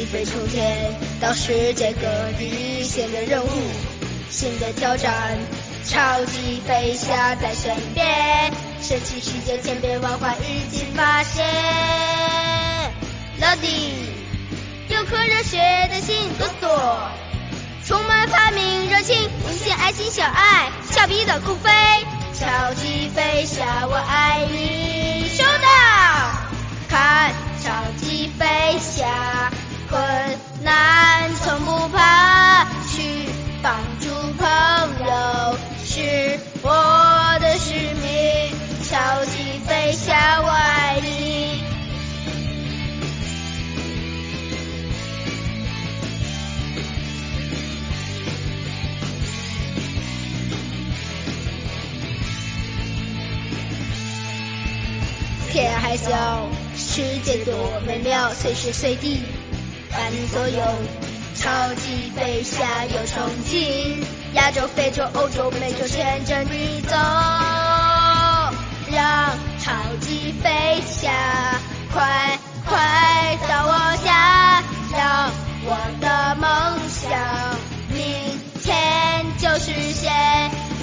一飞冲天，到世界各地新的任务，新的挑战，超级飞侠在身边，神奇世界千变万化，日记发现。老弟，有颗热血的心朵朵，充满发明热情，无限爱心小爱，俏皮的酷飞，超级飞侠我爱你，收到。看超级飞侠，困难从不怕，去帮助朋友是我的使命，超级飞侠我爱你。天还小，世界多美妙，随时随地伴你左右，超级飞侠有冲劲，亚洲非洲欧洲美洲牵着你走，让超级飞侠快快到我家，让我的梦想明天就实现，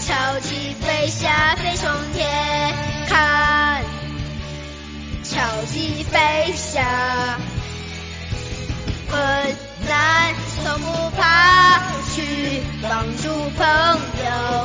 超级飞侠飞冲天，看超级飞侠，困难从不怕，去帮助朋友。